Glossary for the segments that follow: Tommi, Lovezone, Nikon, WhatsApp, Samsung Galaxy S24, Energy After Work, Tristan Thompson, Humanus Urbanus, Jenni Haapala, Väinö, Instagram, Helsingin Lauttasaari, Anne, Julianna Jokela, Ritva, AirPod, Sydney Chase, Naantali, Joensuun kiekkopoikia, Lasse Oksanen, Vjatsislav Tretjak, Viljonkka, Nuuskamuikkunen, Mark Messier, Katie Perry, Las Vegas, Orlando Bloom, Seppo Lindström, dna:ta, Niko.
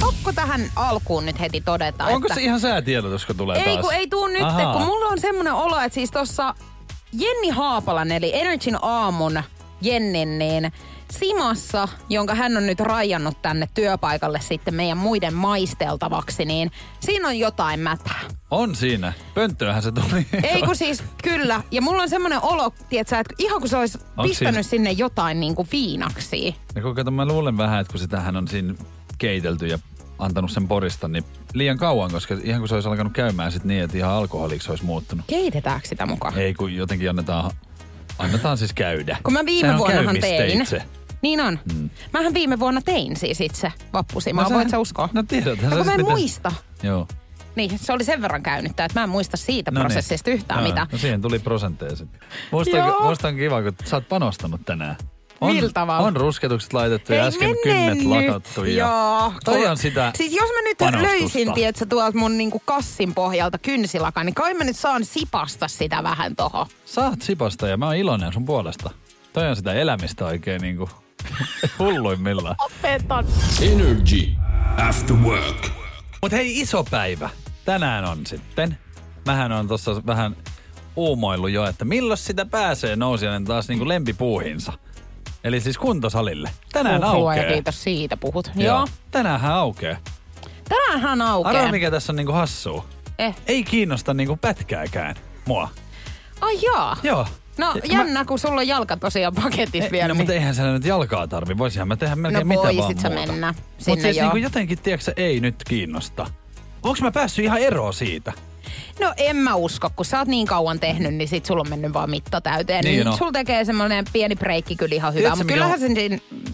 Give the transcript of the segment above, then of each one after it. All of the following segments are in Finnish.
Pakko tähän alkuun nyt heti todeta, onko että... se ihan säätiedotus, kun tulee taas? Ei, kun ei tuu nyt, kun mulla on semmoinen olo, että siis tossa Jenni Haapalan, eli Energyn aamun Jennin, niin Simassa, jonka hän on nyt rajannut tänne työpaikalle sitten meidän muiden maisteltavaksi, niin siinä on jotain mätää. On siinä. Pönttöönhän se tuli. Ei kun siis, kyllä. Ja mulla on semmoinen olo, tietsä, että ihan kun se olisi pistänyt sinne jotain niin kuin viinaksi. Ja kun kato, mä luulen vähän, että kun sitähän on siinä keitelty ja antanut sen porista, niin liian kauan, koska ihan kun se olisi alkanut käymään sit niin, että ihan alkoholiksi olisi muuttunut. Keitetäänkö sitä mukaan? Ei, kun jotenkin annetaan siis käydä. Kun mä viime vuonnahan tein. Niin on. Mähän viime vuonna tein siis itse vappusimaa, voit sä uskoa? No tiedäthän. No, kun mä en muista. Joo. Niin, se oli sen verran käynyt, että mä en muista siitä prosessista yhtään mitään. No siihen tuli prosentteja sitten. Musta on kiva, kun sä oot panostanut tänään. On rusketukset laitettu ja äsken kynnet lakattu. Joo. Toi on sitä. Siis jos mä nyt löysin, tietsä, tuolta mun niinku kassin pohjalta kynsilakan, niin kai mä nyt saan sipasta sitä vähän tohon. Saat sipasta ja mä oon iloinen sun puolesta. Toi on sitä elämistä oikein niinku hulluimmillaan. Opetan. Energy After Work. Mut hei, iso päivä. Tänään on sitten. Mähän on tossa vähän uumoillut jo, että milloin sitä pääsee nousijainen taas niinku lempipuuhinsa. Eli siis kuntosalille. Tänään aukeaa. Kiitos siitä puhut. Joo. Tänäänhän aukeaa. Arvaa mikä tässä on niinku hassua. Ei kiinnosta niinku pätkääkään mua. Ai jaa. Joo. No jännä, kun sulla on jalka tosiaan paketissa vielä. No mutta eihän sä nyt jalkaa tarvi. Voisinhan mä tehdä melkein mitä vaan muuta. No mennä sinne. Mut siis niinku jotenkin, tiiäksä, ei nyt kiinnosta. Onks mä päässyt ihan eroon siitä? No en mä usko, kun sä oot niin kauan tehnyt, niin sit sulla on mennyt vaan mitta täyteen. Niin no. Sulla tekee semmoinen pieni breikki kyllä ihan hyvä, mutta kyllähän sen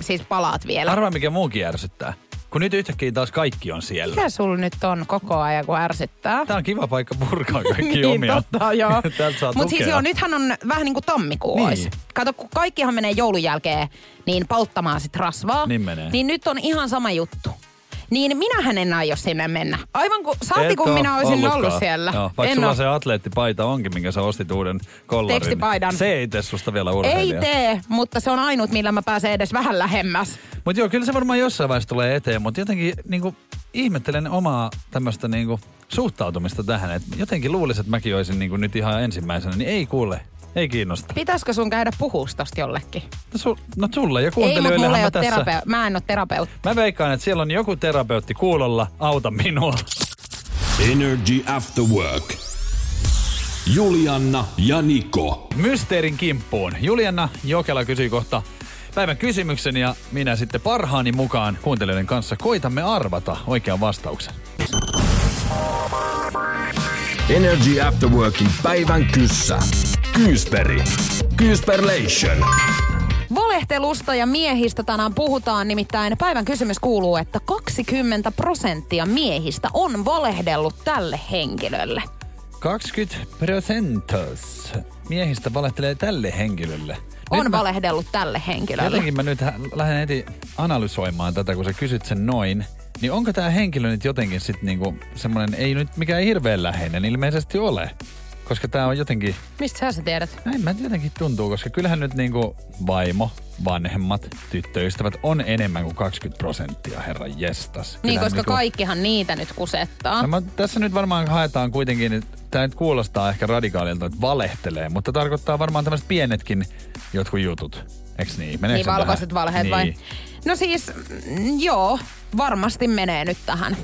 siis palaat vielä. Arvaa mikä muukin ärsyttää, kun nyt yhtäkkiä taas kaikki on siellä. Mikä sulla nyt on koko ajan, kun ärsyttää? Tää on kiva paikka purkaa kaikki niin, omia. Niin totta, joo. Täältä saa tukea. Mut siis joo, nythän on vähän niinku tammikuu niin. Ois. Kato, kun kaikkihan menee joulun jälkeen niin polttamaan sit rasvaa. Niin menee. Niin nyt on ihan sama juttu. Niin minähän en aio sinne mennä. Aivan kun saati kun minä olisin ollut siellä. Joo, vaikka sulla se atleettipaita onkin, minkä sä ostit uuden kollarin. Tekstipaidan. Se ei tee susta vielä urheilija. Ei tee, mutta se on ainut, millä mä pääsen edes vähän lähemmäs. Mut joo, kyllä se varmaan jossain vaiheessa tulee eteen, mutta jotenkin niinku ihmettelen omaa tämmöstä niinku suhtautumista tähän. Et jotenkin luulisin, että mäkin olisin niinku nyt ihan ensimmäisenä, niin ei kuule. Ei kiinnosta. Pitäisikö sun käydä puhua tosta jollekin? No sulle ja kuuntelijoillehan mä tässä. Mä en oo terapeutti. Mä veikkaan, että siellä on joku terapeutti kuulolla. Auta minua. Energy After Work. Julianna ja Niko. Mysteerin kimppuun. Julianna Jokela kysyy kohta päivän kysymyksen ja minä sitten parhaani mukaan kuuntelijoiden kanssa koitamme arvata oikean vastauksen. Energy After Workin päivän kyssä. Kyysperi. Kyysperlation. Valehtelusta ja miehistä tänään puhutaan, nimittäin päivän kysymys kuuluu, että 20% miehistä on valehdellut tälle henkilölle. 20% miehistä valehtelee tälle henkilölle. On valehdellut tälle henkilölle. Jotenkin mä nyt lähden heti analysoimaan tätä, kun sä kysyt sen noin. Niin onko tää henkilö nyt jotenkin sit niinku semmonen, ei nyt mikään hirveen läheinen, ilmeisesti ole. Koska tää on jotenkin... Mistä sä tiedät? Näin mä jotenkin tuntuu, koska kyllähän nyt niinku vaimo, vanhemmat, tyttöystävät on enemmän kuin 20%, herran jestas. Niin, koska niinku... kaikkihan niitä nyt kusettaa. No, tässä nyt varmaan haetaan kuitenkin, tää nyt kuulostaa ehkä radikaalilta, että valehtelee, mutta tarkoittaa varmaan tämmöiset pienetkin jotkut jutut. Eiks niin? Meneekö niin, valkoiset valheet niin. Vai? No siis, joo, varmasti menee nyt tähän.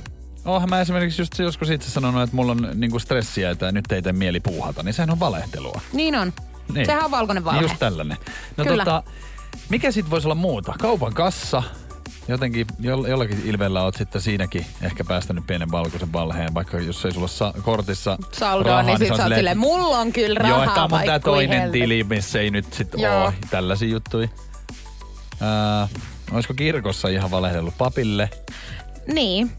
Oonhan mä esimerkiksi just joskus itse sanonut, että mulla on niinku stressiä, että nyt ei tee mieli puuhata, niin sehän on valehtelua. Niin on. Niin. Sehän on valkoinen valhe. Just tällainen. No kyllä. Mikä sit voisi olla muuta? Kaupan kassa. Jotenkin jollakin ilmeellä oot sitten siinäkin ehkä päästänyt pienen valkoisen valheen, vaikka jos ei sulla kortissa saldoa, rahaa, niin sit sä oot silleen, mulla on kyllä rahaa vaikka. Joo, tää on mun tää toinen tili, missä ei nyt sit oo tällaisia juttuja. Olisiko kirkossa ihan valehdellut papille? Niin.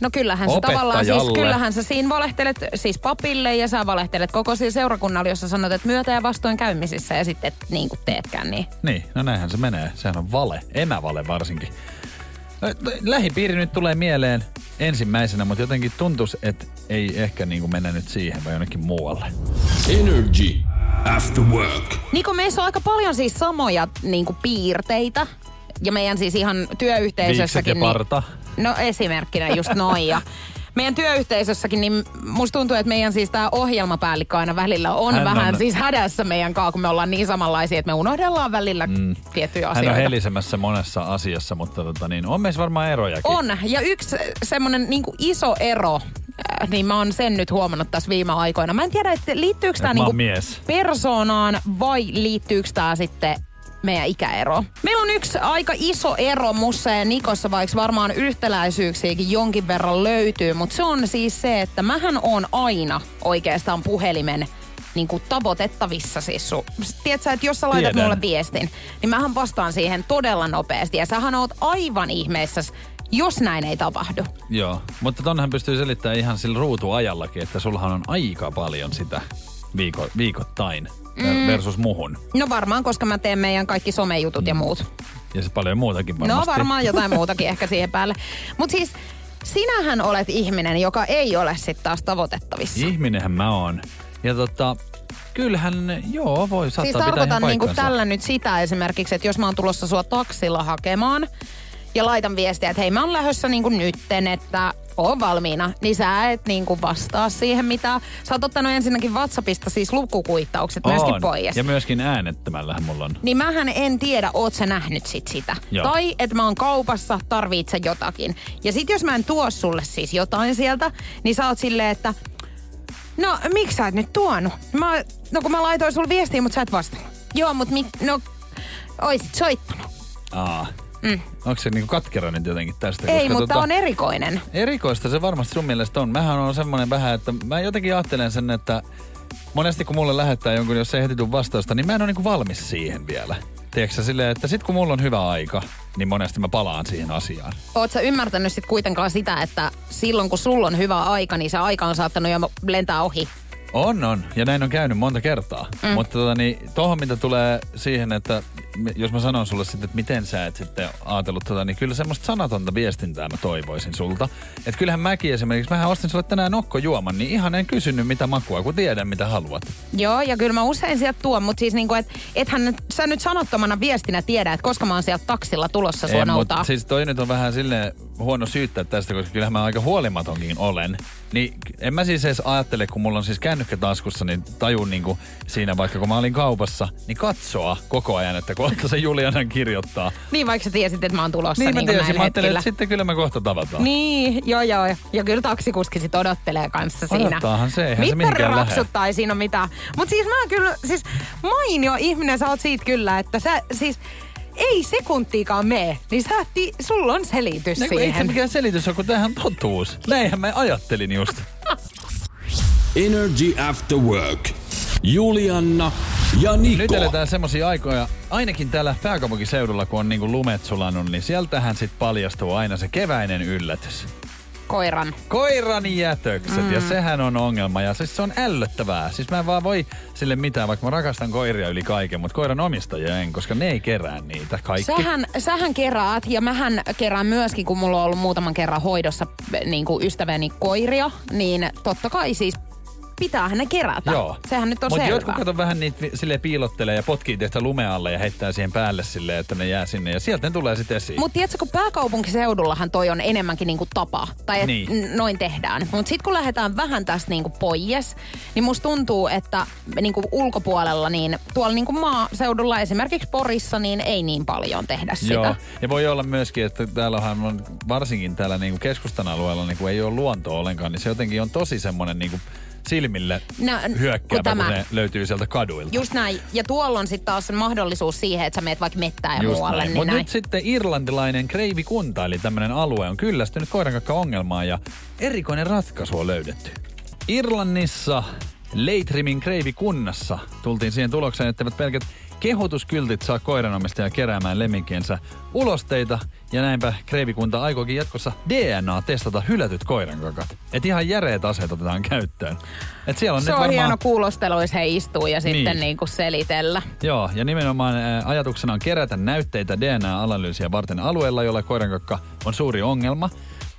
No kyllähän sä tavallaan siis, kyllähän sä siinä valehtelet siis papille ja sä valehtelet koko siinä seurakunnalla, jossa sanot, että myötä ja vastoin käymisissä ja sitten et niin kuin teetkään niin. Niin, no näinhän se menee. Sehän on vale, emävale varsinkin. Lähipiiri nyt tulee mieleen ensimmäisenä, mutta jotenkin tuntuisi, että ei ehkä niin kuin mennä nyt siihen vai jonnekin muualle. Energy After Work. Niko, meissä on aika paljon siis samoja niin kuin piirteitä. Ja meidän siis ihan työyhteisössäkin... Viikset ja parta. Niin, no esimerkkinä just noin. Ja meidän työyhteisössäkin, niin musta tuntuu, että meidän siis tää ohjelmapäällikkö aina välillä on hän vähän on, siis hädässä meidän kanssa, kun me ollaan niin samanlaisia, että me unohdellaan välillä tiettyjä asioita. Hän on helisemässä monessa asiassa, mutta on meissä varmaan erojakin. On, ja yksi semmonen niin kuin iso ero, niin mä oon sen nyt huomannut tässä viime aikoina. Mä en tiedä, että liittyykö tää niinku persoonaan vai liittyykö tää sitten meidän ikäero. Meillä on yksi aika iso ero mussa ja Nikossa, vaikka varmaan yhtäläisyyksiäkin jonkin verran löytyy, mutta se on siis se, että mähän on aina oikeastaan puhelimen niin kuin tavoitettavissa siis sun. Tiedätkö, että jos sä laitat mulle viestin, niin mähän vastaan siihen todella nopeasti ja sähän oot aivan ihmeessäsi, jos näin ei tapahdu. Joo, mutta tonhan pystyy selittämään ihan sillä ruutuajallakin, että sulhan on aika paljon sitä viikoittain. Versus muhun. No varmaan, koska mä teen meidän kaikki somejutut ja muut. Ja se paljon muutakin varmasti. No varmaan jotain muutakin ehkä siihen päälle. Mut siis sinähän olet ihminen, joka ei ole sit taas tavoitettavissa. Ihminenhän mä oon. Ja kyllähän joo, voi saattaa siis pitää ihan paikkansa. Siis tarkoitan niinku tällä nyt sitä esimerkiksi, että jos mä oon tulossa sua taksilla hakemaan ja laitan viestiä, että hei mä oon lähdössä niinku nytten, että oon valmiina, niin sä et niinku vastaa siihen mitä. Sä oot ottanut ensinnäkin WhatsAppista siis lukukuittaukset myöskin pois. Ja myöskin äänettömällähän mulla on. Niin mähän en tiedä, oot sä nähnyt sit sitä. Joo. Tai että mä oon kaupassa, tarvit sä jotakin. Ja sit jos mä en tuo sulle siis jotain sieltä, niin sä oot silleen, että no miksi sä et nyt tuonut? Kun mä laitoin sulle viestiä, mut sä et vastannut. Joo, mut oisit soittanut. Aa. Mm. Onko se niinku katkera nyt jotenkin tästä? Ei, koska mutta on erikoinen. Erikoista se varmasti sun mielestä on. Mähän on semmoinen vähän, että mä jotenkin ajattelen sen, että monesti kun mulle lähettää jonkun, jos ei heti tule vastausta, niin mä en ole niinku valmis siihen vielä. Tiedätkö silleen, että sit kun mulla on hyvä aika, niin monesti mä palaan siihen asiaan. Oot sä ymmärtänyt sit kuitenkaan sitä, että silloin kun sulla on hyvä aika, niin se aika on saattanut jo lentää ohi? On. Ja näin on käynyt monta kertaa. Mm. Mutta tohon mitä tulee siihen, että jos mä sanon sulle sitten, että miten sä et sitten ajatellut niin kyllä semmoista sanatonta viestintää mä toivoisin sulta. Että kyllähän mäkin esimerkiksi, mähän ostin sulle tänään nokkojuoman, niin ihan en kysynyt mitä makua, kun tiedän mitä haluat. Joo, ja kyllä mä usein sieltä tuon, mutta siis niinku, että ethän sä nyt sanottomana viestinä tiedä, että koska mä oon sieltä taksilla tulossa sua noutaa. Mutta siis toi nyt on vähän silleen huono syyttää tästä, koska kyllähän mä aika huolimatonkin olen. Niin en mä siis edes ajattele, kun mulla on siis kännykkä taskussa, niin tajun niinku siinä vaikka kun mä olin kaupassa, niin katsoa koko ajan, että kohta se Julianan kirjoittaa. Niin vaikka sä tiesit, että mä oon tulossa niin näillä hetkillä. Mä ajattelin, että sitten kyllä me kohta tavataan. Niin, joo. Ja kyllä taksikuski sit odottelee kanssa siinä. Odottaahan se, eihän se mihinkään lähde. Rapsuttaa, ei siinä ole mitään. Mut siis mä oon kyllä, siis mainio ihminen sä oot siitä kyllä, että sä siis... Ei sekuntiikaan mee, niin sulla on selitys siihen. Ei se mikään selitys ole, kun tämähän on totuus. Näinhän mä ajattelin just. Energy After Work. Julianna ja Niko. Nyt eletään semmosia aikoja, ainakin täällä pääkaupunkiseudulla, kun on niinku lumet sulannut, niin sieltähän sit paljastuu aina se keväinen yllätys. Koiran jätökset ja sehän on ongelma ja siis se on ällöttävää. Siis mä en vaan voi sille mitään, vaikka mä rakastan koiria yli kaiken, mutta koiran omistajia en, koska ne ei kerää niitä kaikki. Sähän keräät ja mähän kerään myöskin, kun mulla on ollut muutaman kerran hoidossa niin kuin ystäväni koiria, niin totta kai siis pitäähän ne kerätä. Joo. Sehän nyt on selvää. Mutta jotkut kato vähän niitä silleen piilottelee ja potkii teistä lumealle ja heittää siihen päälle silleen, että ne jää sinne. Ja sieltä ne tulee sitten esiin. Mutta tiedätkö, kun pääkaupunkiseudullahan toi on enemmänkin niinku tapa. Tai niin. Noin tehdään. Mutta sitten kun lähdetään vähän tästä niinku pois, niin musta tuntuu, että niinku ulkopuolella, niin tuolla niinku maaseudulla, esimerkiksi Porissa, niin ei niin paljon tehdä sitä. Joo. Ja voi olla myöskin, että täällähän on varsinkin täällä niinku keskustan alueella niinku ei ole luontoa ollenkaan, niin se jotenkin on tosi semmoinen niinku silmille hyökkäävä, kun ne löytyy sieltä kaduilta. Just näin. Ja tuolla on sitten taas mahdollisuus siihen, että sä meet vaikka mettään ja muualle. Niin mutta nyt sitten irlantilainen kreivikunta, eli tämmöinen alue, on kyllästynyt koirankakka-ongelmaan ja erikoinen ratkaisu on löydetty. Irlannissa Leitrimin kreivikunnassa tultiin siihen tulokseen, etteivät pelkät kehotuskyltit saa koiranomistajaa keräämään lemmikkiensä ulosteita. Ja näinpä kreivikunta aikoikin jatkossa DNA-testata hylätyt koirankakat. Et ihan järeät aseet otetaan käyttöön. Et siellä on se nyt on varmaan hieno kuulostelu, jos he istuu ja niin sitten niinku selitellä. Joo, ja nimenomaan ajatuksena on kerätä näytteitä DNA-analyysiä varten alueella, jolla koirankakka on suuri ongelma.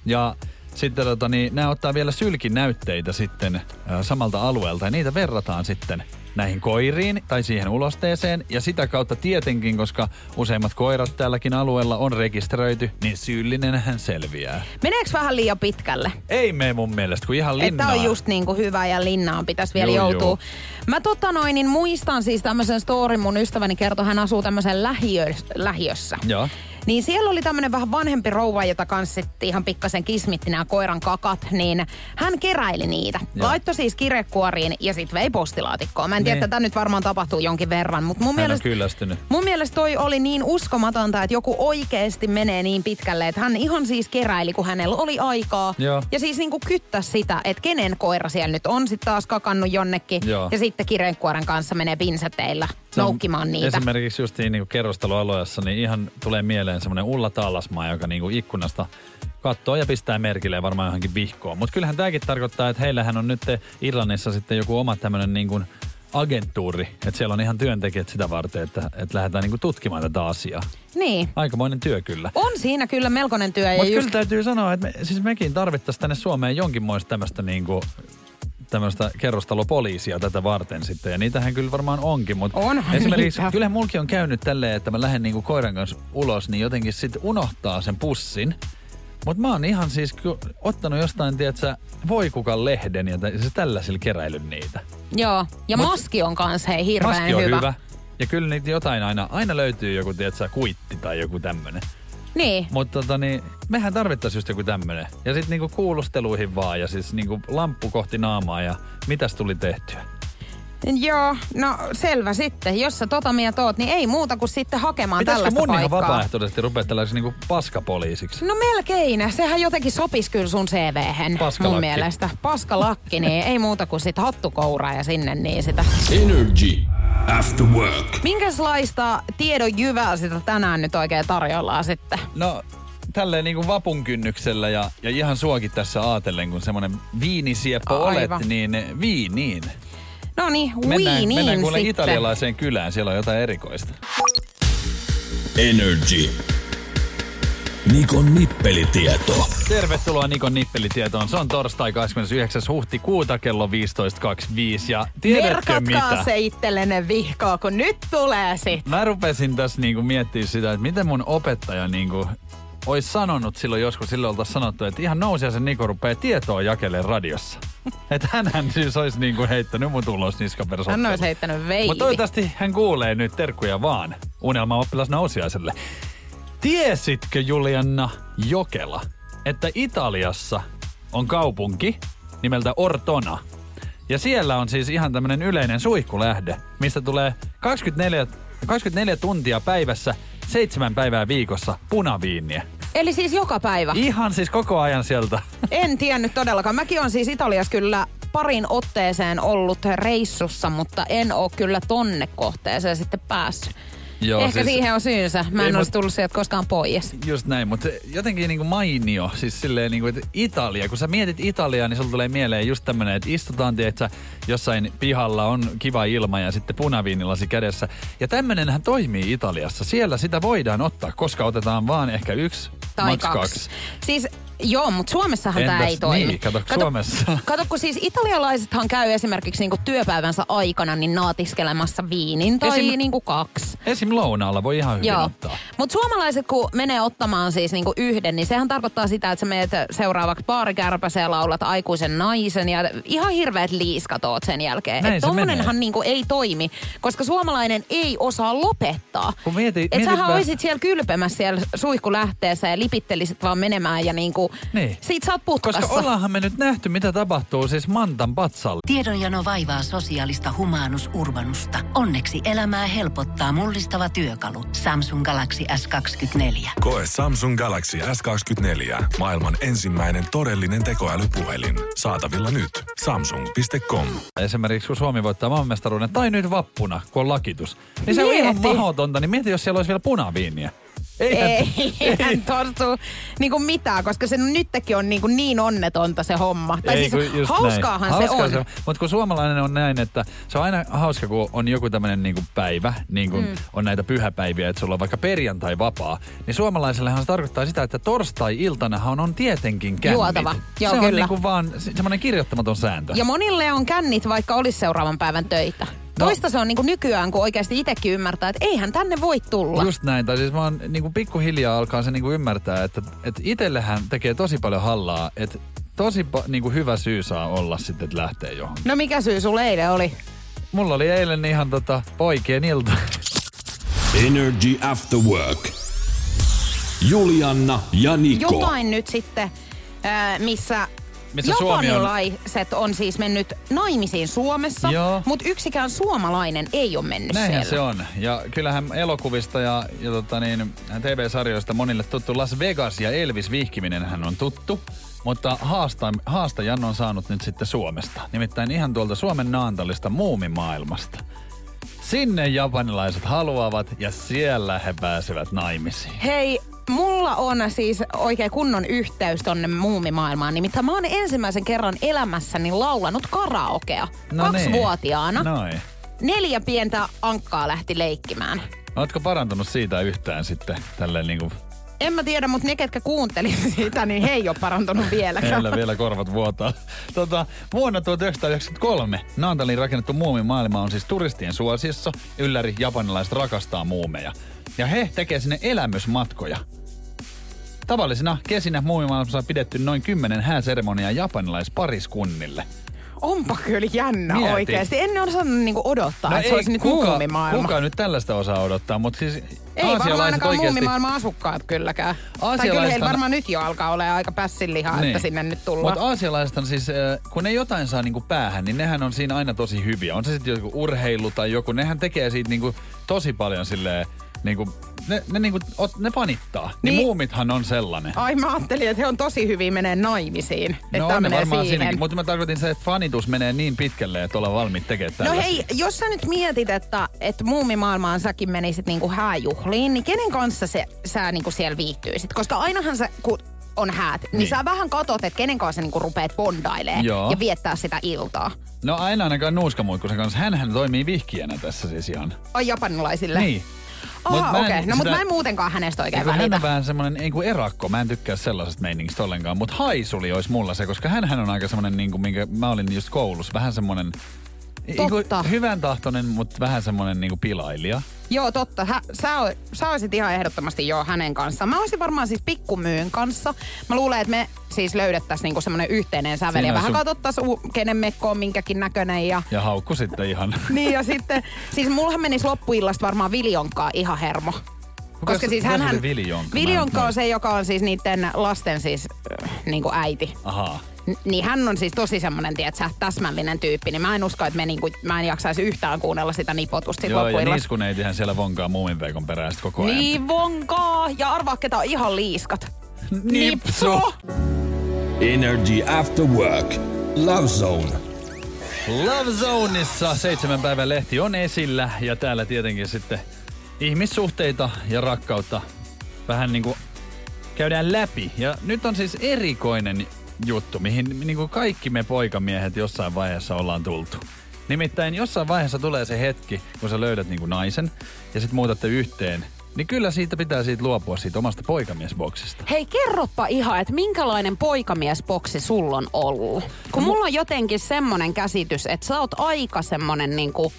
Ja sitten nämä ottaa vielä sylkinäytteitä sitten samalta alueelta ja niitä verrataan sitten näihin koiriin tai siihen ulosteeseen. Ja sitä kautta tietenkin, koska useimmat koirat tälläkin alueella on rekisteröity, niin syyllinenhän selviää. Meneekö vähän liian pitkälle? Ei mene mun mielestä, kun ihan linnaan. Että on just niin kuin hyvä ja linnaan pitäisi vielä joutua. Mä niin muistan siis tämmöisen storin, mun ystäväni kertoi, hän asuu tämmöisen lähiössä. Joo. Niin siellä oli tämmönen vähän vanhempi rouva, jota kanssa ihan pikkasen kismitti nämä koiran kakat, niin hän keräili niitä. Joo. Laittoi siis kirjekuoriin ja sit vei postilaatikkoon. Mä en tiedä, että tämä nyt varmaan tapahtuu jonkin verran, mutta mun mielestä toi oli niin uskomatonta, että joku oikeesti menee niin pitkälle, että hän ihan siis keräili, kun hänellä oli aikaa. Joo. Ja siis niinku kyttäs sitä, että kenen koira siellä nyt on sit taas kakannut jonnekin. Joo. Ja sitten kirjekuoren kanssa menee pinsäteillä noukkimaan niitä. Esimerkiksi just niin kerrostaloaloissa, niin ihan tulee mieleen semmoinen Ulla Taalasmaa, joka niinku ikkunasta kattoo ja pistää merkille varmaan johonkin vihkoon. Mutta kyllähän tämäkin tarkoittaa, että heillähän on nyt Irlannissa sitten joku oma tämmöinen niinku agenttuuri. Että siellä on ihan työntekijät sitä varten, että lähdetään niinku tutkimaan tätä asiaa. Niin. Aikamoinen työ kyllä. On siinä kyllä melkoinen työ. Mutta kyllä täytyy sanoa, että mekin tarvittaisiin tänne Suomeen jonkinmoista tämmöistä niinku tämmöistä kerrostalopoliisia tätä varten sitten. Ja niitähän kyllä varmaan onkin, mutta esimerkiksi niitä. Kyllähän mulki on käynyt tälleen, että mä lähden niinku koiran kanssa ulos, niin jotenkin sitten unohtaa sen pussin. Mutta mä oon ihan siis ottanut jostain, tiedätkö, voikukan lehden ja siis tällaisilla keräilyn niitä. Joo, ja maski on kans hei hirveän hyvä. Maski on hyvä. Ja kyllä niitä jotain aina löytyy joku, tiedätkö, kuitti tai joku tämmönen. Niin. Mutta mehän tarvittaisiin just joku tämmönen. Ja sit niinku kuulusteluihin vaan ja siis niinku lamppu kohti naamaa ja mitäs tuli tehtyä. Joo, no selvä sitten. Jos sä mieltä oot, niin ei muuta kuin sitten hakemaan pitäisikö tällaista paikkaa. Pitäisikö mun ihan vapaaehtoisesti rupea tällaisiksi niinku paskapoliisiksi? No melkein. Sehän jotenkin sopisi kyllä sun CV:hen mun mielestä. Paskalakki, niin ei muuta kuin sit hattukouraa ja sinne niin sitä. Energy After Work. Minkälaista tiedonjyvää sitä tänään nyt oikein tarjoillaan sitten? No tälleen niinku vapun kynnyksellä ja ihan suokin tässä aatellen, kun semmonen viinisieppo olet, niin viiniin. Noniin, mennään kuule italialaiseen kylään, siellä on jotain erikoista. Energy. Nikon nippelitieto. Tervetuloa Nikon nippelitietoon. Se on torstai 29. huhtikuuta kello 15.25 ja tiedätkö mitä? Merkatkaa se itsellenne vihkoa, kun nyt tulee sit. Mä rupesin tässä niinku miettimään sitä, että miten mun opettaja niinku ois sanonut silloin joskus, silloin oltais sanottu, että ihan nousiaisen Niko rupeaa tietoa jakeleen radiossa. Että hänhän siis ois niinku heittänyt mun tulos niskapersoittelua. Hän ois heittänyt veivi. Mutta toivottavasti hän kuulee nyt terkkuja vaan. Unelma oppilas nousiaiselle. Tiesitkö, Julianna Jokela, että Italiassa on kaupunki nimeltä Ortona? Ja siellä on siis ihan tämmönen yleinen suihkulähde, mistä tulee 24 tuntia päivässä, 7 päivää viikossa punaviiniä. Eli siis joka päivä? Ihan siis koko ajan sieltä. En tiennyt todellakaan. Mäkin on siis Italiassa kyllä parin otteeseen ollut reissussa, mutta en oo kyllä tonne kohteeseen sitten päässyt. Joo, ehkä siis siihen on syynsä. Mä en olisi tullut sieltä koskaan pois. Just näin, mutta jotenkin niinku mainio. Siis silleen niinku, että Italia. Kun sä mietit Italiaa, niin sulla tulee mieleen just tämmönen, että istutaan, tiedätkö, jossain pihalla on kiva ilma ja sitten punaviinilasi kädessä. Ja tämmönenhän toimii Italiassa. Siellä sitä voidaan ottaa, koska otetaan vaan ehkä yksi tai kaksi. Siis joo, mutta Suomessahan tämä ei toimi. Niin, kato, Suomessa. Kato, kun siis italialaisethan käy esimerkiksi niinku työpäivänsä aikana niin naatiskelemassa viinin tai niinku kaksi. Esim. Lounaalla voi ihan hyvin ottaa. Mutta suomalaiset, kun menee ottamaan siis niinku yhden, niin sehän tarkoittaa sitä, että sä menet seuraavaksi baarikärpäseen ja laulat aikuisen naisen ja ihan hirveät liiskat oot sen jälkeen. Näin et tommonenhan niinku ei toimi, koska suomalainen ei osaa lopettaa. Että sähän oisit siellä kylpemässä siellä suihkulähteessä ja lipittelisit vaan menemään ja niinku tapahtuu. Niin. Siitä sä oot putkassa. Koska ollaanhan me nyt nähty, mitä tapahtuu siis Mantan patsalle. Tiedonjano vaivaa sosiaalista Humanus Urbanusta. Onneksi elämää helpottaa mullistava työkalu. Samsung Galaxy S24. Koe Samsung Galaxy S24. Maailman ensimmäinen todellinen tekoälypuhelin. Saatavilla nyt. Samsung.com. Esimerkiksi kun Suomi voittaa maailmanmestaruuden tai nyt vappuna, kun on lakitus. Niin se on ihan mahdotonta. Niin mieti, jos siellä olisi vielä punaviiniä. Eihän tortuu niinku mitään, koska se nytkin on niinku niin onnetonta se homma. Tai ei, siis hauskaahan se on. Mutta kun suomalainen on näin, että se on aina hauska, kun on joku tämmöinen niinku päivä, niin kuin on näitä pyhäpäiviä, että sulla on vaikka perjantai vapaa, niin suomalaisellehan se tarkoittaa sitä, että torstai-iltanahan on tietenkin kännit. Juotava. Joo, se on niinku vaan semmoinen kirjoittamaton sääntö. Ja monille on kännit, vaikka olisi seuraavan päivän töitä. No. Toista se on niinku nykyään, kun oikeasti itsekin ymmärtää, että eihän tänne voi tulla. Just näin, tai siis vaan niinku pikkuhiljaa alkaa se niinku ymmärtää, että itsellähän tekee tosi paljon hallaa, että tosi niinku hyvä syy saa olla sitten, että lähtee johon. No mikä syy sulle eilen oli? Mulla oli eilen ihan poikien ilta. Energy After Work. Julianna ja Niko. Jotain nyt sitten, missä... Japanilaiset on siis mennyt naimisiin Suomessa, mutta yksikään suomalainen ei ole mennyt näinhän siellä. Näinhän se on. Ja kyllähän elokuvista ja TV-sarjoista monille tuttu Las Vegas ja Elvis vihkiminenhän on tuttu. Mutta haastajan on saanut nyt sitten Suomesta. Nimittäin ihan tuolta Suomen Naantalista Muumimaailmasta. Sinne japanilaiset haluavat ja siellä he pääsevät naimisiin. Hei! Mulla on siis oikein kunnon yhteys tonne muumimaailmaan, nimittäin mä oon ensimmäisen kerran elämässäni laulanut karaokea 2-vuotiaana. Noin. 4 pientä ankkaa lähti leikkimään. Ootko parantunut siitä yhtään sitten tälleen niinku... En mä tiedä, mutta ne, ketkä kuuntelin siitä, niin he ei ole parantunut vieläkään. Heillä vielä korvat vuotaa. Vuonna 1993 Naantaliin rakennettu muumimaailma on siis turistien suosiossa. Ylläri, japanilaiset rakastaa muumeja. Ja he tekee sinne elämysmatkoja. Tavallisina kesinä muumimaailmassa on pidetty noin 10 hääseremoniaa japanilaispariskunnille. Onpa kyllä jännä oikeasti. En osannut niinku odottaa, että se olisi nyt muumimaailma. Kuka nyt tällaista osaa odottaa, mutta siis... Ei varmaan ainakaan muumimaailman asukkaat kylläkään. Tai kyllä heillä varmaan nyt jo alkaa olemaan aika pässinlihaa, niin. Että sinne nyt tullaan. Mutta aasialaisethan siis, kun ne jotain saa niinku päähän, niin nehän on siinä aina tosi hyviä. On se sitten joku urheilu tai joku, nehän tekee siitä niinku tosi paljon silleen... Ne panittaa. Niin muumithan on sellainen. Ai mä ajattelin, että he on tosi hyvin menee naimisiin. No on ne varmaan siinäkin, mutta mä tarkoitin se, että fanitus menee niin pitkälle, että ollaan valmiit tekemään tällaista. No hei, jos sä nyt mietit, että muumimaailmaan säkin menisit niinku hääjuhliin, niin kenen kanssa sä niinku siellä viihtyisit? Koska ainahan sä, kun on häät, niin sä vähän katot, että kenen kanssa sä niinku rupeat bondailemaan ja viettää sitä iltaa. No aina ainakaan Nuuskamuikkusen kanssa. Hänhän toimii vihkijänä tässä siis ihan. Ai japanilaisille? Niin. Aha, okei. Okay. No mutta mä en muutenkaan hänestä oikein välitä. Hän on vähän semmonen erakko. Mä en tykkää sellaisesta meiningistä ollenkaan. Mutta haisuli olisi mulla se, koska hänhän on aika semmonen, niin kuin minkä mä olin just koulussa. Vähän semmonen hyvän tahtoinen, mutta vähän semmonen niin kuin pilailija. Joo, totta. Sä olisit ihan ehdottomasti hänen kanssaan. Mä olisin varmaan siis pikkumyyn kanssa. Mä luulen, että me siis löydettäisiin niinku semmoinen yhteinen sävel. Ja vähän katsottaisiin, kenen mekko on minkäkin näköinen. Ja haukku sitten ihan. Niin ja sitten, siis mullahan menisi loppuillasta varmaan Viljonkkaa ihan hermo. Koska siis hänhän... Viljonkka on se, joka on siis niiden lasten siis niinku äiti. Ahaa. Niin hän on siis tosi semmonen, tietsä, täsmällinen tyyppi, niin mä en usko, että mä en jaksaisi yhtään kuunnella sitä nipotusta sit loppuilla. Joo, ja niiskuneitihän siellä vonkaa muuminpeikon perään sit koko ajan. Niin vonkaa! Ja arvaa, ketä on ihan liiskat. Nipso! Energy After Work. Love Zone. Love Zoneissa 7 päivän lehti on esillä ja täällä tietenkin sitten ihmissuhteita ja rakkautta vähän niinku käydään läpi. Ja nyt on siis erikoinen juttu, mihin niin kaikki me poikamiehet jossain vaiheessa ollaan tultu. Nimittäin jossain vaiheessa tulee se hetki, kun sä löydät niin naisen ja sit muutatte yhteen. Niin kyllä siitä pitää luopua siitä omasta poikamiesboksista. Hei, kerropa ihan, että minkälainen poikamiesboksi sulla on ollut? Kun mulla on jotenkin semmonen käsitys, että sä oot aika semmonen niinku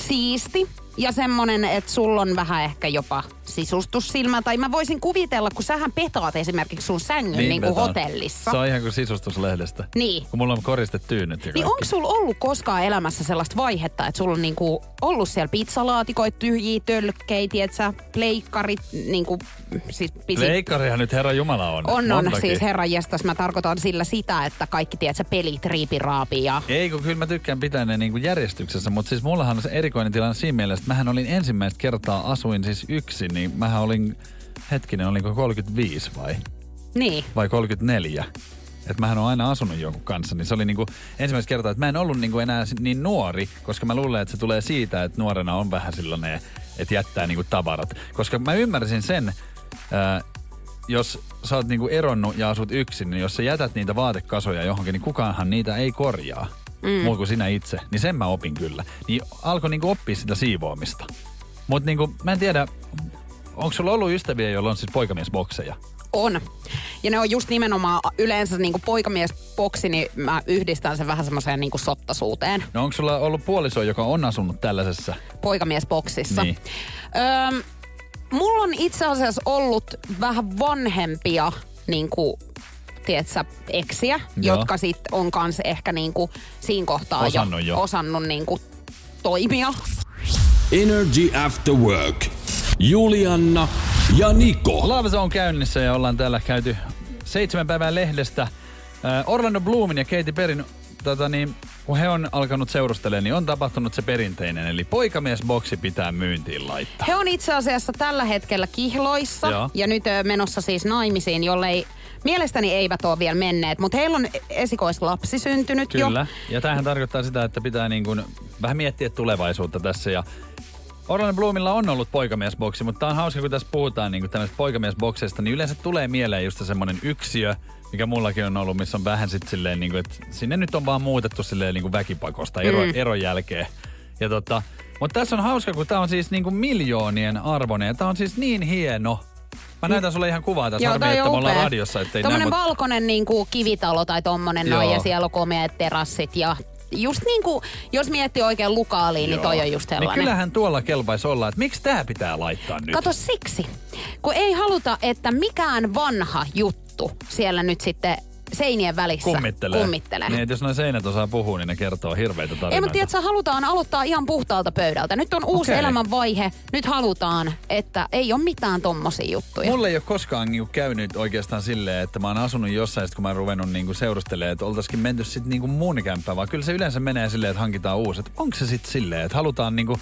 siisti. Ja semmonen, että sulla on vähän ehkä jopa sisustussilmä. Tai mä voisin kuvitella, kun sähän petaat esimerkiksi sun sängyn niin kuin hotellissa. Se on ihan kuin sisustuslehdestä. Niin. Kun mulla on koristetyynyt. Niin onko sulla ollut koskaan elämässä sellaista vaihetta, että sulla on niinku ollut siellä pizzalaatikoit, tyhjiä tölkkejä, tietsä, pleikkarit, niinku siis pisi... Pleikkarihan nyt herra jumala on. On siis herra jestas. Mä tarkoitan sillä sitä, että kaikki tietsä pelit riipiraapii ja... Ei kun kyllä mä tykkään pitää ne niinku järjestyksessä, mutta siis mullahan on se erikoinen tilanne siinä mielessä, että mähän olin ensimmäistä kertaa asuin siis yksin, niin mähän olin, hetkinen, olinko 35 vai? Niin. Vai 34? Että mähän on aina asunut jonkun kanssa, niin se oli niinku ensimmäistä kertaa, että mä en ollut niinku enää niin nuori, koska mä luulen, että se tulee siitä, että nuorena on vähän sellainen, että jättää niinku tavarat. Koska mä ymmärsin sen, jos sä oot niinku eronnut ja asut yksin, niin jos sä jätät niitä vaatekasoja johonkin, niin kukaanhan niitä ei korjaa. Muu kuin sinä itse. Niin sen mä opin kyllä. Niin alkoi niinku oppia sitä siivoamista. Mut niinku, mä en tiedä, onko sulla ollut ystäviä, joilla on siis poikamiesbokseja? On. Ja ne on just nimenomaan yleensä niinku poikamiesboksi, niin mä yhdistän sen vähän semmoiseen niinku sottasuuteen. No onko sulla ollut puoliso, joka on asunut tällaisessa? Poikamiesboksissa. Niin. Mulla on itse asiassa ollut vähän vanhempia niinku... Tietsä, eksiä, joo, jotka sitten on kans ehkä niinku siinä kohtaa osannut niinku toimia. Energy After Work. Julianna ja Niko. Love on käynnissä ja ollaan täällä käyty 7 päivää lehdestä. Orlando Bloomin ja Katie Perryn, kun he on alkanut seurustelemaan, niin on tapahtunut se perinteinen. Eli poikamiesboksi pitää myyntiin laittaa. He on itse asiassa tällä hetkellä kihloissa, joo, ja nyt menossa siis naimisiin, jollei... Mielestäni eivät ole vielä menneet, mutta heillä on esikoislapsi syntynyt. Kyllä. Jo. Kyllä, ja tämähän tarkoittaa sitä, että pitää niin kuin vähän miettiä tulevaisuutta tässä. Ja Orlando Bloomilla on ollut poikamiesboksi, mutta tämä on hauska, kun tässä puhutaan niin kuin tämmöistä poikamiesbokseista, niin yleensä tulee mieleen just semmoinen yksiö, mikä mullakin on ollut, missä on vähän sitten silleen, niin kuin, että sinne nyt on vaan muutettu silleen niin kuin väkipakosta eron jälkeen. Ja mutta tässä on hauska, kun tämä on siis niin kuin miljoonien arvoinen ja tämä on siis niin hieno. Mä näytän sulle ihan kuvaa tässä, harmi, että me ollaan radiossa, ettei tommonen näin. Tommonen valkoinen niinku kivitalo tai tommonen noin, ja siellä on komeat terassit ja just niinku, jos miettii oikein lukaaliin, niin toi on just sellainen. Niin kyllähän tuolla kelpaisi olla, että miksi tää pitää laittaa nyt? Kato siksi, kun ei haluta, että mikään vanha juttu siellä nyt sitten seinien välissä kummittelee. Niin, että jos noin seinät osaa puhua, niin ne kertoo hirveitä tarinoita. Ei, mutta tiedätkö, halutaan aloittaa ihan puhtaalta pöydältä. Nyt on uusi elämänvaihe. Nyt halutaan, että ei ole mitään tommosia juttuja. Mulla ei ole koskaan niinku käynyt oikeastaan silleen, että mä oon asunut jossain, kun mä oon ruvennut niinku seurustelemaan, että oltaisikin menty sitten niinku mun kämppään. Vaan kyllä se yleensä menee silleen, että hankitaan uusi. Onko se sitten silleen, että halutaan niinku...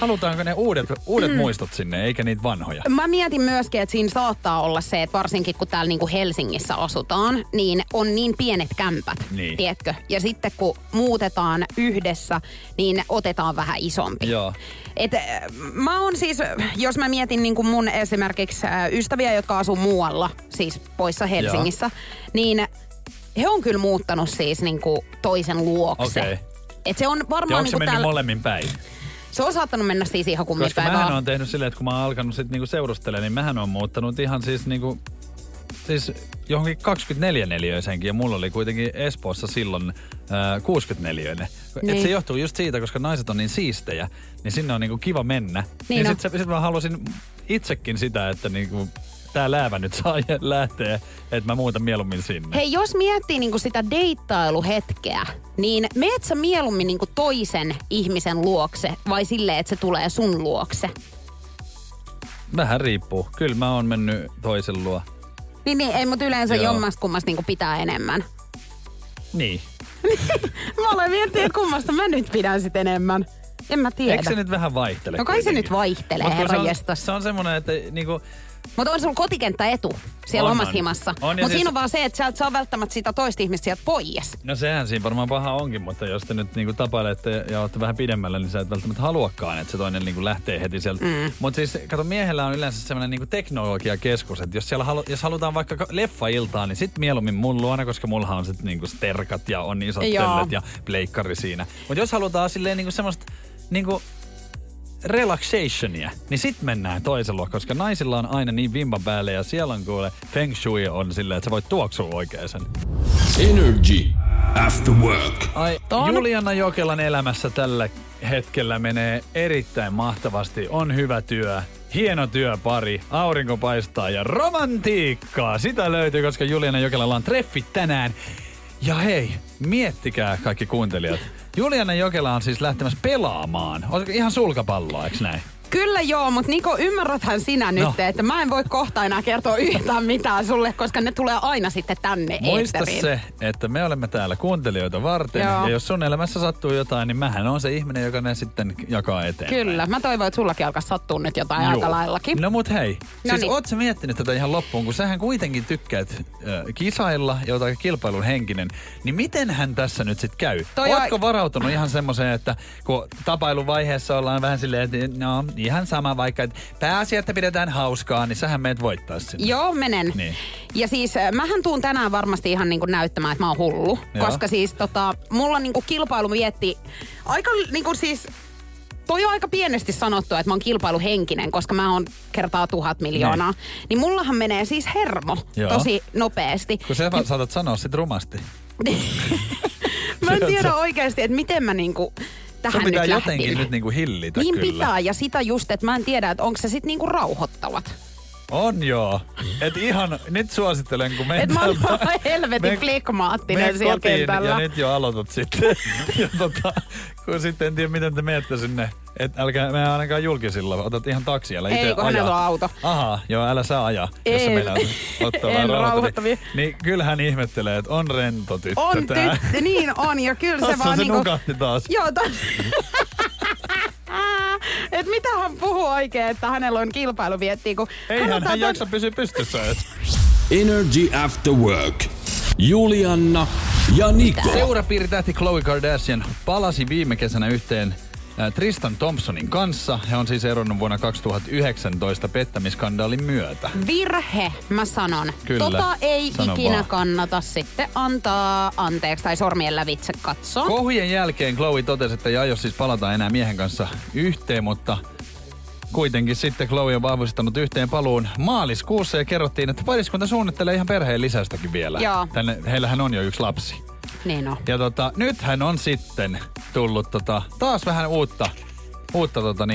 Halutaanko ne uudet muistot sinne, eikä niitä vanhoja? Mä mietin myöskin, että siinä saattaa olla se, että varsinkin kun täällä niinku Helsingissä asutaan, niin on niin pienet kämpät, niin, tiedätkö? Ja sitten kun muutetaan yhdessä, niin otetaan vähän isompi. Joo. Et mä oon siis, jos mä mietin niinku mun esimerkiksi ystäviä, jotka asuu muualla, siis poissa Helsingissä, joo, niin he on kyllä muuttanut siis niinku toisen luokse. Okay. Et se on varmaan... Ja onko se mennyt molemmin päin? Se on saattanut mennä siis ihan kummin päin. Koska mähän on tehnyt silleen, että kun mä oon alkanut sit niinku seurustelemaan, niin mähän on muuttanut ihan siis niinku... Siis johonkin 24-neliöisenkin ja mulla oli kuitenkin Espoossa silloin 64-neliöinen. Niin. Et se johtuu just siitä, koska naiset on niin siistejä, niin sinne on niinku kiva mennä. Niin no. Sit mä halusin itsekin sitä, että niinku... Tää läävä nyt saa lähteä, että mä muutan mieluummin sinne. Hei, jos miettii niinku sitä deittailuhetkeä, niin meet sä mieluummin niinku toisen ihmisen luokse vai silleen, että se tulee sun luokse? Vähän riippuu. Kyllä mä oon mennyt toisen luo. Niin ei mut yleensä jommasta kummasta niinku pitää enemmän. Niin. Mä olen miettinyt, että kummasta mä nyt pidän sit enemmän. En mä tiedä. Eikö se nyt vähän vaihtele? No kai kuitenkin se nyt vaihtelee, herranjestas. Se on semmonen, että niinku... Mutta on sulla kotikenttäetu siellä omassa himassa. Mutta siis... siinä on vaan se, että sä et saa välttämättä sitä toista ihmistä sieltä pois. No sehän siinä varmaan paha onkin, mutta jos te nyt niinku tapailette ja olette vähän pidemmällä, niin sä et välttämättä haluakaan, että se toinen niinku lähtee heti sieltä. Mutta siis, kato, miehellä on yleensä sellainen niinku teknologiakeskus, että jos siellä jos halutaan vaikka leffailtaa, niin sit mieluummin mun luona, koska mullahan on sit niinku sterkat ja on isot tellet ja pleikkari siinä. Mutta jos halutaan silleen niinku semmoista... Niinku relaxationia, niin sit mennään toisella, koska naisilla on aina niin vimpa päälle ja siellä on kuule feng shui on silleen, että sä voit tuoksua oikein sen. Energy After Work. Ai, Julianna Jokelan elämässä tällä hetkellä menee erittäin mahtavasti. On hyvä työ, hieno työpari, aurinko paistaa ja romantiikkaa. Sitä löytyy, koska Julianna Jokelalla on treffit tänään. Ja hei, miettikää kaikki kuuntelijat. Julianna Jokela on siis lähtemässä pelaamaan. Oletko ihan sulkapalloa, eikö näin? Kyllä joo, mutta Niko, ymmärräthän sinä nyt, että mä en voi kohta enää kertoa yhtään mitään sulle, koska ne tulee aina sitten tänne eetteriin. Muista se, että me olemme täällä kuuntelijoita varten, joo. Ja jos sun elämässä sattuu jotain, niin mähän on se ihminen, joka ne sitten jakaa eteenpäin. Kyllä, mä toivon, että sullakin alkaa sattua nyt jotain aika laillakin. No mut hei, siis oot sä miettinyt tätä ihan loppuun, kun sähän kuitenkin tykkäät kisailla ja oot aika kilpailun henkinen, niin mitenhän tässä nyt sit käy? Ootko varautunut ihan semmoiseen, että kun tapailuvaiheessa ollaan vähän silleen, että no... Ihan sama, vaikka pääasia, että pidetään hauskaa, niin sähän meet voittaa sinne. Joo, menen. Niin. Ja siis mähän tuun tänään varmasti ihan niinku näyttämään, että mä oon hullu. Joo. Koska siis mulla niinku kilpailu mietti aika niinku siis... Toi on aika pienesti sanottu, että mä oon kilpailuhenkinen, koska mä oon kertaa 1 000 miljoonaa. Noin. Niin mullahan menee siis hermo tosi nopeasti. Kun sä saatat sanoa sit rumasti. Mä en tiedä oikeesti, että miten mä niinku... Tähän pitää nyt jotenkin lähdin. Nyt niinku hillitä niin kyllä. Niin pitää, ja sitä just, että mä en tiedä, että onko se sit niinku rauhoittavat. On joo. Et ihan, nyt suosittelen, kun mennään... Et mä oon helvetin flegmaattinen siellä kentällä. Ja nyt jo aloitat sitten. Ja kun sitten en tiedä, miten te menette sinne. Et älkää, me ainakaan julkisilla. Otat ihan taksi, älä itse ajaa. Ei, kun auto. Aha, joo, älä saa ajaa, jos meillä ottaa vähän rauhoittavia. Niin kyllähän ihmettelee, että on rento tyttö on tää. Niin on, ja kyllä se vaan niinku... se nukahti taas. Joo, että mitä hän puhuu oikein, että hänellä on kilpailu viettiä, kun... Eihän hän jaksa pysyä pystyssä. Energy After Work. Julianna ja Niko. Seurapiiritähti Khloé Kardashian palasi viime kesänä yhteen Tristan Thompsonin kanssa. He on siis eronnut vuonna 2019 pettämisskandaalin myötä. Virhe, mä sanon. Kyllä. Ei sano ikinä vaan. Kannata sitten antaa anteeksi tai sormien lävitse katsoa. Kohujen jälkeen Khloé totesi, että ei aio siis palata enää miehen kanssa yhteen, mutta kuitenkin sitten Khloé on vahvistanut yhteen paluun maaliskuussa ja kerrottiin, että pariskunta suunnittelee ihan perheen lisästäkin vielä. Joo. Tänne, heillähän on jo 1 lapsi. Niin on. Ja nythän on sitten tullut taas vähän uutta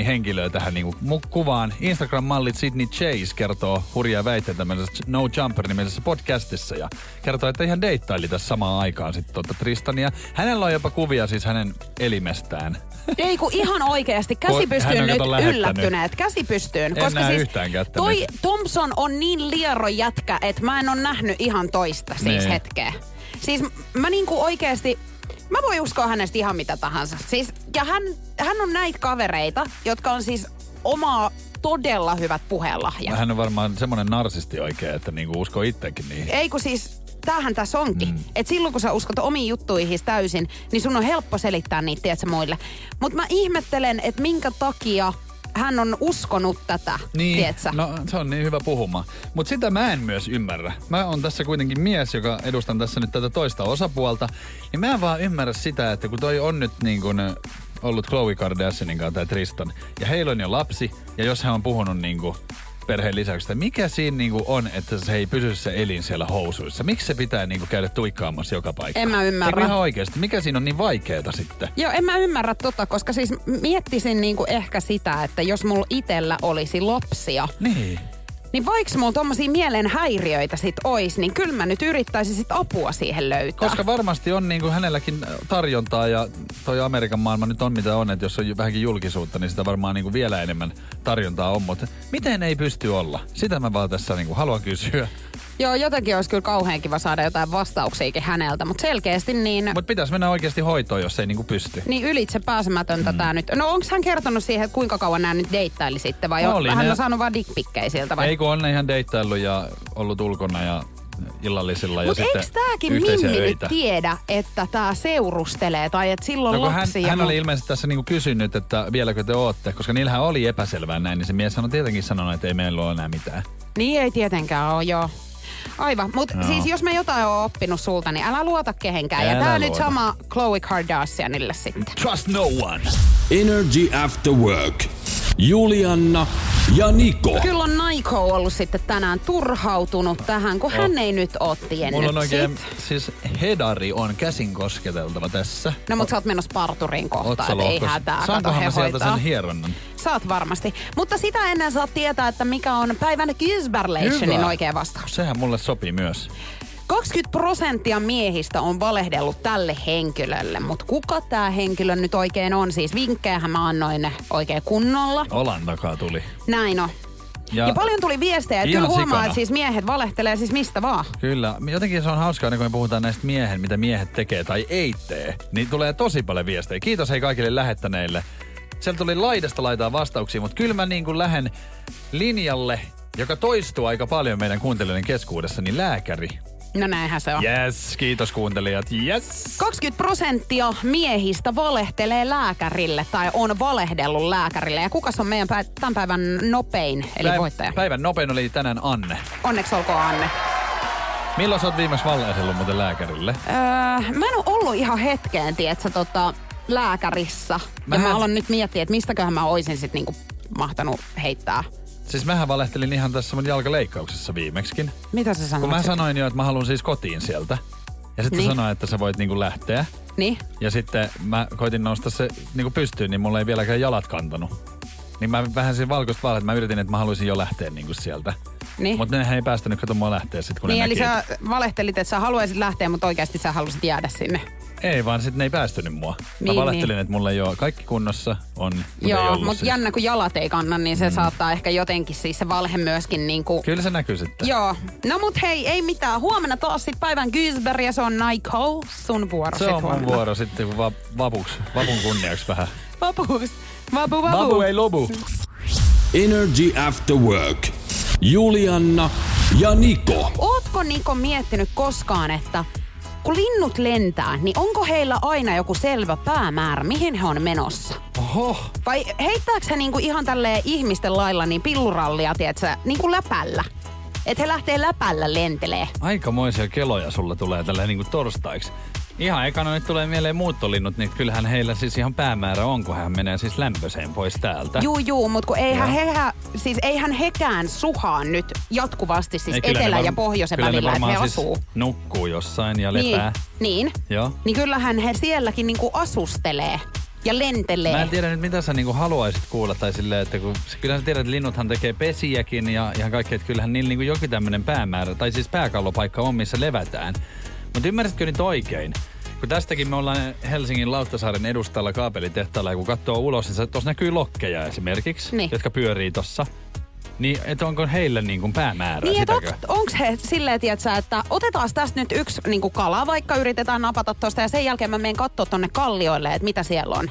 henkilöä tähän niinku kuvaan. Instagram-mallit Sydney Chase kertoo hurjaa väitteitä tämmöisessä No Jumper-nimisessä podcastissa ja kertoo, että ihan deittaili tässä samaan aikaan sitten Tristania. Hänellä on jopa kuvia siis hänen elimestään. Ei kun ihan oikeasti. Käsi pystyyn nyt yllättyneet. Käsi pystyyn. Koska siis yhtään kättä toi nyt. Thompson on niin liero jätkä, että mä en ole nähnyt ihan toista siis niin. Hetkeä. Siis mä niinku oikeesti... Mä voin uskoa hänestä ihan mitä tahansa. Siis, ja hän on näitä kavereita, jotka on siis omaa todella hyvät puhelahjat. Hän on varmaan semmoinen narsisti oikein, että niinku uskoo itsekin niihin. Ei kun siis, tämähän tässä onkin. Että silloin kun sä uskot omiin juttuihin täysin, niin sun on helppo selittää niitä, tiedätkö, muille. Mut mä ihmettelen, että minkä takia hän on uskonut tätä, niin, tietsä? No se on niin hyvä puhuma. Mutta sitä mä en myös ymmärrä. Mä oon tässä kuitenkin mies, joka edustan tässä nyt tätä toista osapuolta. Niin mä en vaan ymmärrä sitä, että kun toi on nyt niin kun ollut Khloé Kardashianin kanssa tai Tristan. Ja heillä on jo lapsi. Ja jos hän on puhunut niin kun perheen lisäyksistä, mikä siinä niin kun on, että se ei pysy se elin siellä housuissa? Miksi se pitää niin kun käydä tuikkaamassa joka paikkaan? En mä ymmärrä. Ihan oikeasti. Mikä siinä on niin vaikeeta sitten? Joo, en mä ymmärrä koska siis miettisin niinku ehkä sitä, että jos mulla itellä olisi lapsia, niin vaikka mulla tommosia mielen häiriöitä sit ois, niin kyllä mä nyt yrittäisin sit apua siihen löytää. Koska varmasti on niinku hänelläkin tarjontaa ja toi Amerikan maailma nyt on mitä on, että jos on vähänkin julkisuutta, niin sitä varmaan niinku vielä enemmän tarjontaa on, mutta miten ei pysty olla? Sitä mä vaan tässä niinku haluan kysyä. Joo, jotenkin olisi kyllä kauhean kiva saada jotain vastauksiakin häneltä, mutta selkeästi niin... Mutta pitäisi mennä oikeasti hoitoon, jos ei niinku pysty. Niin ylitse pääsemätöntä tää nyt. No onko hän kertonut siihen, että kuinka kauan nämä nyt deittaili sitten vai hän on saanut vaan dickpikkejä sieltä vai? Ei kun on ihan deittaillut ja ollut ulkona ja illallisilla ja sitten yhteisiä öitä. Mutta eikö tääkin Mimmi tiedä, että tää seurustelee tai että silloin lapsia... Hän oli ilmeisesti tässä niinku kysynyt, että vieläkö te ootte, koska niillähän oli epäselvää näin, niin se mies on tietenkin sanonut, että ei meillä ole enää mitään. Niin ei tietenkään ole, joo. Aivan, mutta siis jos mä jotain oon oppinut sulta, niin älä luota kehenkään. Älä ja tää on nyt sama Khloé Kardashianille sitten. Trust no one. Energy After Work. Julianna Ja Niko. Kyllä on Niko ollut sitten tänään turhautunut tähän, kun hän ei nyt ole tiennyt. Mulla on oikein, siis hedari on käsin kosketeltava tässä. No mut sä oot menossa parturiin kohtaan, ei hätää. Saankohan mä sieltä sen hieronnan? Saat varmasti. Mutta sitä ennen saat tietää, että mikä on päivän Kysberlationin oikea vastaus. Sehän mulle sopii myös. 20% miehistä on valehdellut tälle henkilölle, mutta kuka tää henkilö nyt oikein on? Siis vinkkejähän mä annoin oikein kunnolla. Olan takaa tuli. Näin on. Ja paljon tuli viestejä, että kyllä huomaa, että siis miehet valehtelee siis mistä vaan. Kyllä. Jotenkin se on hauskaa, kun me puhutaan näistä mitä miehet tekee tai ei tee, niin tulee tosi paljon viestejä. Kiitos hei kaikille lähettäneille. Sieltä tuli laidasta laitaa vastauksia, mutta kyllä mä niin kuin lähden linjalle, joka toistuu aika paljon meidän kuuntelijoiden keskuudessa, niin lääkäri. No näinhän se on. Yes, kiitos kuuntelijat, yes. 20% miehistä valehtelee lääkärille tai on valehdellut lääkärille. Ja kukas on meidän tämän päivän nopein, eli voittaja? Päivän nopein oli tänään Anne. Onneksi olkoon Anne. Milloin sä oot viimeksi valehdellut muuten lääkärille? Mä en oo ollut ihan hetkeen, tietsä, lääkärissä. Mä aloin nyt miettiä, että mistäköhän mä oisin sit niinku mahtanut heittää. Siis mähän valehtelin ihan tässä mun jalkaleikkauksessa viimeksikin. Mitä sä sanoit? Kun mä sanoin jo, että mä haluan siis kotiin sieltä. Ja sitten sanoin, että sä voit niinku lähteä. Niin. Ja sitten mä koitin nousta se niinku pystyyn, niin mulla ei vieläkään jalat kantanut. Niin mä vähän siinä valkoista vaan, että mä yritin, että mä haluaisin jo lähteä niinku sieltä. Niin. Mutta nehän ei päästänyt kato mua lähteä sit, kun niin, ne näki. Eli sä valehtelit, että sä haluaisit lähteä, mutta oikeasti sä halusit jäädä sinne. Ei vaan, sitten ne ei päästynyt mua. Niin, mä valehtelin, että mulla ei ole kaikki kunnossa. Joo, mutta siis jännä kun jalat ei kanna, niin se saattaa ehkä jotenkin siis se valhe myöskin niinku. Kyllä se näkyy sitten. Joo. No mut hei, ei mitään. Huomenna taas sit päivän Gysberg ja se on Niko. Sun vuoro sitten huomenna. Se on mun vuoro sitten vapun kunniaksi vähän. Vapu. Vapu ei lopu. Energy After Work. Julianna ja Niko. Ootko Niko miettinyt koskaan, että kun linnut lentää, niin onko heillä aina joku selvä päämäärä, mihin he on menossa? Oho. Vai heittääks he niinku ihan tälleen ihmisten lailla niin pillurallia, tietsä, niinku läpällä? Että he lähtee läpällä lentelee. Aikamoisia keloja sulla tulee tälleen niinku torstaiksi. Ihan ekana nyt tulee mieleen muuttolinnut, niin kyllähän heillä siis ihan päämäärä on, kun hän menee siis lämpöiseen pois täältä. Juu, mutta kun eihän hekään suhaan nyt jatkuvasti siis etelä- ja pohjoisen välillä, että he asuu. Siis nukkuu jossain ja lepää. Niin. Joo. Niin kyllähän he sielläkin niinku asustelee ja lentelee. Mä en tiedä nyt, mitä sä niinku haluaisit kuulla tai silleen, että kun kyllähän sä tiedät, että linnuthan tekee pesiäkin ja ihan kaikkea, että kyllähän niillä niinku jokin tämmönen päämäärä, tai siis pääkallopaikka on, missä levätään. Mutta ymmärsitkö nyt oikein? Kun tästäkin me ollaan Helsingin Lauttasaaren edustalla kaapelitehtaalla, ja kun katsoo ulos, niin tuossa näkyy lokkeja esimerkiksi, jotka pyörii tuossa. Niin, että onko heillä niinku päämäärää? Niin, onko he silleen, tietsä, että otetaan tästä nyt yksi niinku kala, vaikka yritetään napata tuosta, ja sen jälkeen mä menen katsoa tuonne kallioille, että mitä siellä on.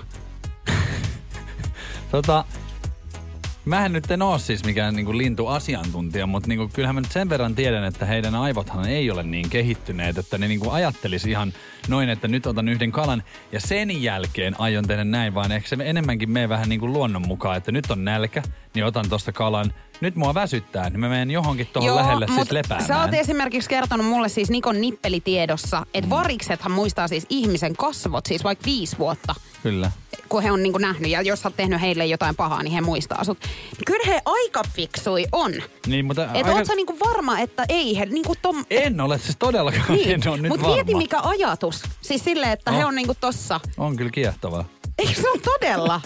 Mähän nyt en oo siis mikään niinku lintuasiantuntija, mutta niinku kyllähän mä nyt sen verran tiedän, että heidän aivothan ei ole niin kehittyneet, että ne niinku ajattelisi ihan noin, että nyt otan yhden kalan ja sen jälkeen aion tehdä näin, vaan ehkä se enemmänkin mene vähän niinku luonnon mukaan, että nyt on nälkä, niin otan tosta kalan. Nyt mua väsyttää, niin mä menen johonkin tohon lähelle siis lepäämään. Sä oot esimerkiksi kertonut mulle siis Nikon nippelitiedossa, että variksethan muistaa siis ihmisen kasvot siis vaikka 5 vuotta. Kyllä. Kun he on niinku nähnyt ja jos sä oot tehnyt heille jotain pahaa, niin he muistaa sut. Kyllä he aika fiksui on. Niin, mutta oot sä niinku varma, että ei he niinku En ole siis todellakaan, niin. En ole nyt varma. Mut mieti mikä ajatus. Siis silleen, että he on niinku tossa. On kyllä kiehtovaa. Eikö se ole todella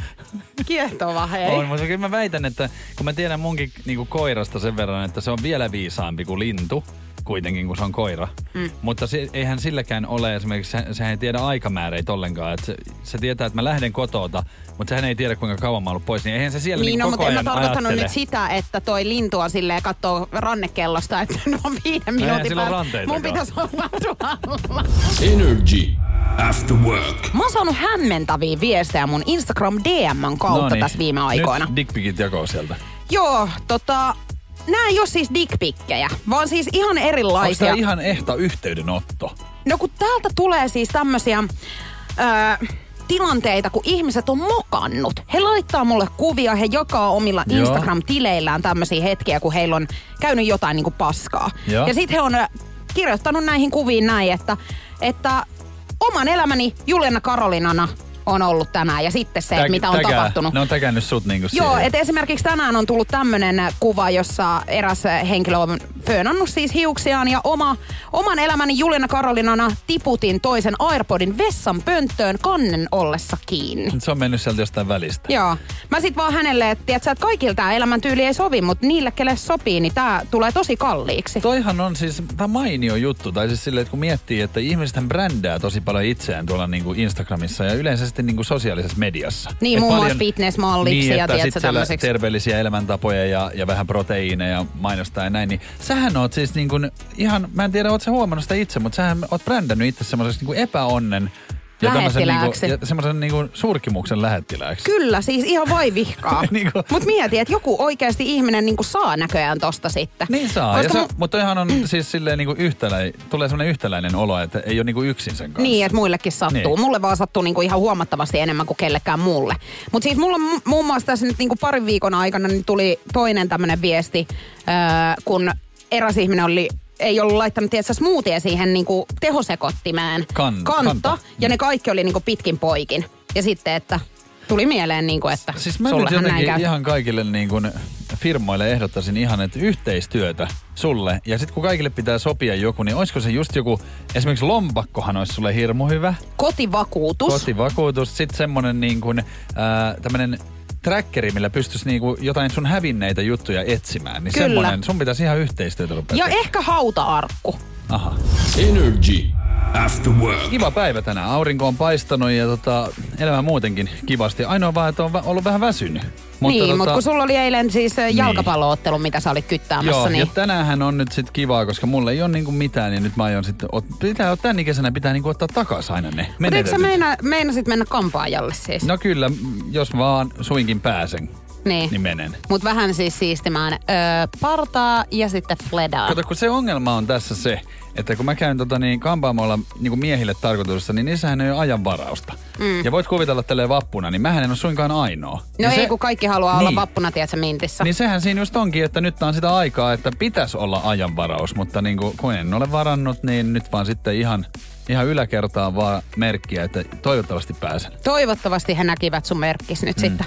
kiehtovaa, hei? On, mutta kyllä mä väitän, että kun mä tiedän munkin niinku koirasta sen verran, että se on vielä viisaampi kuin lintu, kuitenkin kun se on koira. Mutta eihän silläkään ole esimerkiksi, sehän ei tiedä aikamääreitä ollenkaan. Että se tietää, että mä lähden kotota, mutta sehän ei tiedä kuinka kauan mä oon ollut pois. Niin eihän se siellä niin koko ajan ajattele. Niin, mutta en mä tarkoittanut nyt sitä, että toi lintua silleen katsoo rannekellosta, että ne on 5 minuutin päästä. Mun pitäisi olla tuolla. Energy After Work. Mä oon saanut hämmentäviä viestejä mun Instagram DM:n kautta tässä viime aikoina. Nyt dickpikit jakoo sieltä. Joo, nää ei oo siis dickpikkejä, vaan siis ihan erilaisia. Onko tää ihan ehta yhteydenotto? No kun täältä tulee siis tämmösiä tilanteita, kun ihmiset on mokannut. He laittaa mulle kuvia, he jakaa omilla Instagram-tileillään tämmösiä hetkiä, kun heillä on käynyt jotain niinku paskaa. Joo. Ja sit he on kirjoittanut näihin kuviin näin, että oman elämäni Juliana Karolinana on ollut tänään ja sitten se, mitä on tapahtunut. Ne on täkännyt sut niinku siihen. Joo, että esimerkiksi tänään on tullut tämmönen kuva, jossa eräs henkilö on föönannut siis hiuksiaan ja oman elämäni Juliana Karolinana tiputin toisen AirPodin vessan pönttöön kannen ollessa kiinni. Se on mennyt sieltä jostain välistä. Joo. Mä sit vaan hänelle, että kaikilla tää elämäntyyli ei sovi, mutta niille, kelle sopii, niin tää tulee tosi kalliiksi. Toihan on siis, tää mainio juttu, tai siis silleen, että kun miettii, että ihmisethän brändää tosi paljon itseään tuolla niinku Instagramissa ja yleensä sitten niinku sosiaalisessa mediassa. Niin, et muun muassa fitnessmalliksi niin, ja tiedätkö tämmöiseksi. Terveellisiä elämäntapoja ja vähän proteiineja mainostaa ja näin, niin sähän oot siis niinku ihan, mä en tiedä, oot sä huomannut sitä itse, mutta sähän oot brändännyt itse semmoiseksi niinku epäonnen ja semmoisen niinku surkimuksen lähettilääksi. Kyllä, siis ihan voi vihkaa. niinku. Mut mieti, että joku oikeasti ihminen niinku saa näköjään tosta sitten. Niin saa, mutta toihan on siis silleen niinku tulee semmoinen yhtäläinen olo, että ei ole niinku yksin sen kanssa. Niin, että muillekin sattuu. Niin. Mulle vaan sattuu niinku ihan huomattavasti enemmän kuin kellekään muulle. Mut siis mulla muun muassa tässä nyt niinku parin viikon aikana niin tuli toinen tämmönen viesti, kun eräs ihminen ei ollut laittanut tietysti smoothie siihen niinku tehosekottimeen kantta. Ja ne kaikki oli niinku pitkin poikin. Ja sitten, että tuli mieleen, niinku, että siis mä nyt jotenkin ihan kaikille niinku firmoille ehdottaisin ihan, että yhteistyötä sulle. Ja sitten kun kaikille pitää sopia joku, niin olisiko se just joku, esimerkiksi lompakkohan olisi sulle hirmu hyvä. Kotivakuutus. Sitten semmonen niinku tämmönen trackeri, millä pystyisi niinku jotain sun hävinneitä juttuja etsimään. Niin semmoinen, sun pitäisi ihan yhteistyötä lopettaa. Ja ehkä hauta-arkku. Aha. Energy After Work. Kiva päivä tänään. Aurinko on paistanut ja elämä muutenkin kivasti. Ainoa vaan, että on ollut vähän väsynyt. Mutta kun sulla oli eilen siis jalkapalloottelu, mitä sä olit kyttäämässä. Joo, niin. Ja tänäänhän on nyt sit kivaa, koska mulla ei ole niinku mitään, niin nyt mä aion sitten tän kesänä pitää niinku ottaa takas aina ne menetetyt. Mutta eikö sä meinasit mennä kampaajalle siis? No kyllä, jos vaan suinkin pääsen. Niin menen. Mut vähän siis siistimään partaa ja sitten fledaa. Kato, kun se ongelma on tässä se, että kun mä käyn kampaamoilla niin kuin miehille tarkoituksessa, niin niissähän ei ole ajanvarausta. Mm. Ja voit kuvitella tälleen vappuna, niin mähän en ole suinkaan ainoa. No niin ei, kun kaikki haluaa olla vappuna, tiedätkö, mintissä. Niin sehän siinä just onkin, että nyt on sitä aikaa, että pitäisi olla ajanvaraus, mutta niin kuin, kun en ole varannut, niin nyt vaan sitten ihan yläkertaan vaan merkkiä, että toivottavasti pääsen. Toivottavasti he näkivät sun merkkis nyt sitten.